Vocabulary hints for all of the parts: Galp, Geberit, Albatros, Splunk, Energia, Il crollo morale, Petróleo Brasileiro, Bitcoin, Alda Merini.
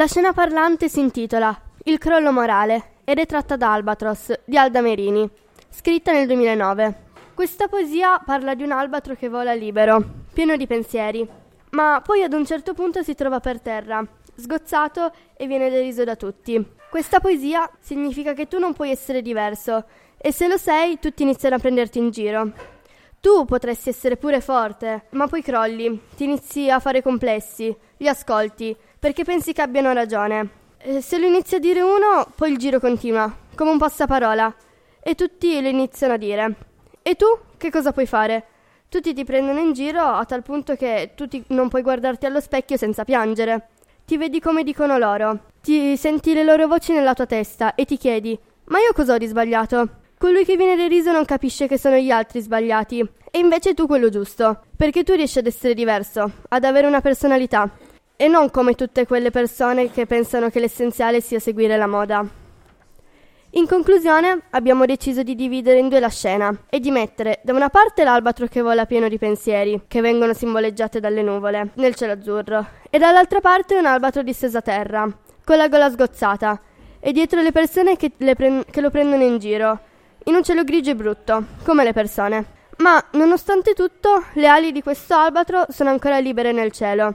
La scena parlante si intitola Il crollo morale ed è tratta da Albatros di Alda Merini, scritta nel 2009. Questa poesia parla di un albatro che vola libero, pieno di pensieri, ma poi ad un certo punto si trova per terra, sgozzato e viene deriso da tutti. Questa poesia significa che tu non puoi essere diverso e se lo sei tutti iniziano a prenderti in giro. Tu potresti essere pure forte, ma poi crolli, ti inizi a fare complessi, li ascolti, perché pensi che abbiano ragione. Se lo inizia a dire uno, poi il giro continua, come un passaparola, e tutti lo iniziano a dire. E tu che cosa puoi fare? Tutti ti prendono in giro a tal punto che non puoi guardarti allo specchio senza piangere. Ti vedi come dicono loro, ti senti le loro voci nella tua testa e ti chiedi: ma io cosa ho di sbagliato? Colui che viene deriso non capisce che sono gli altri sbagliati, e invece tu quello giusto, perché tu riesci ad essere diverso, ad avere una personalità. E non come tutte quelle persone che pensano che l'essenziale sia seguire la moda. In conclusione, abbiamo deciso di dividere in due la scena e di mettere da una parte l'albatro che vola pieno di pensieri, che vengono simboleggiate dalle nuvole, nel cielo azzurro, e dall'altra parte un albatro disteso a terra, con la gola sgozzata, e dietro le persone che lo prendono in giro, in un cielo grigio e brutto, come le persone. Ma, nonostante tutto, le ali di questo albatro sono ancora libere nel cielo.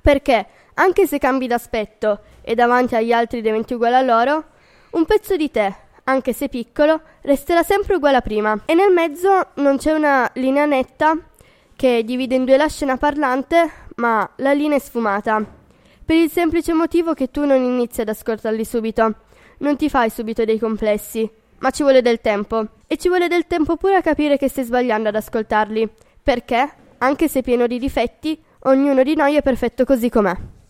Perché, anche se cambi d'aspetto e davanti agli altri diventi uguale a loro, un pezzo di te, anche se piccolo, resterà sempre uguale a prima. E nel mezzo non c'è una linea netta che divide in due la scena parlante, ma la linea è sfumata. Per il semplice motivo che tu non inizi ad ascoltarli subito, non ti fai subito dei complessi, ma ci vuole del tempo. E ci vuole del tempo pure a capire che stai sbagliando ad ascoltarli, perché, anche se pieno di difetti, ognuno di noi è perfetto così com'è.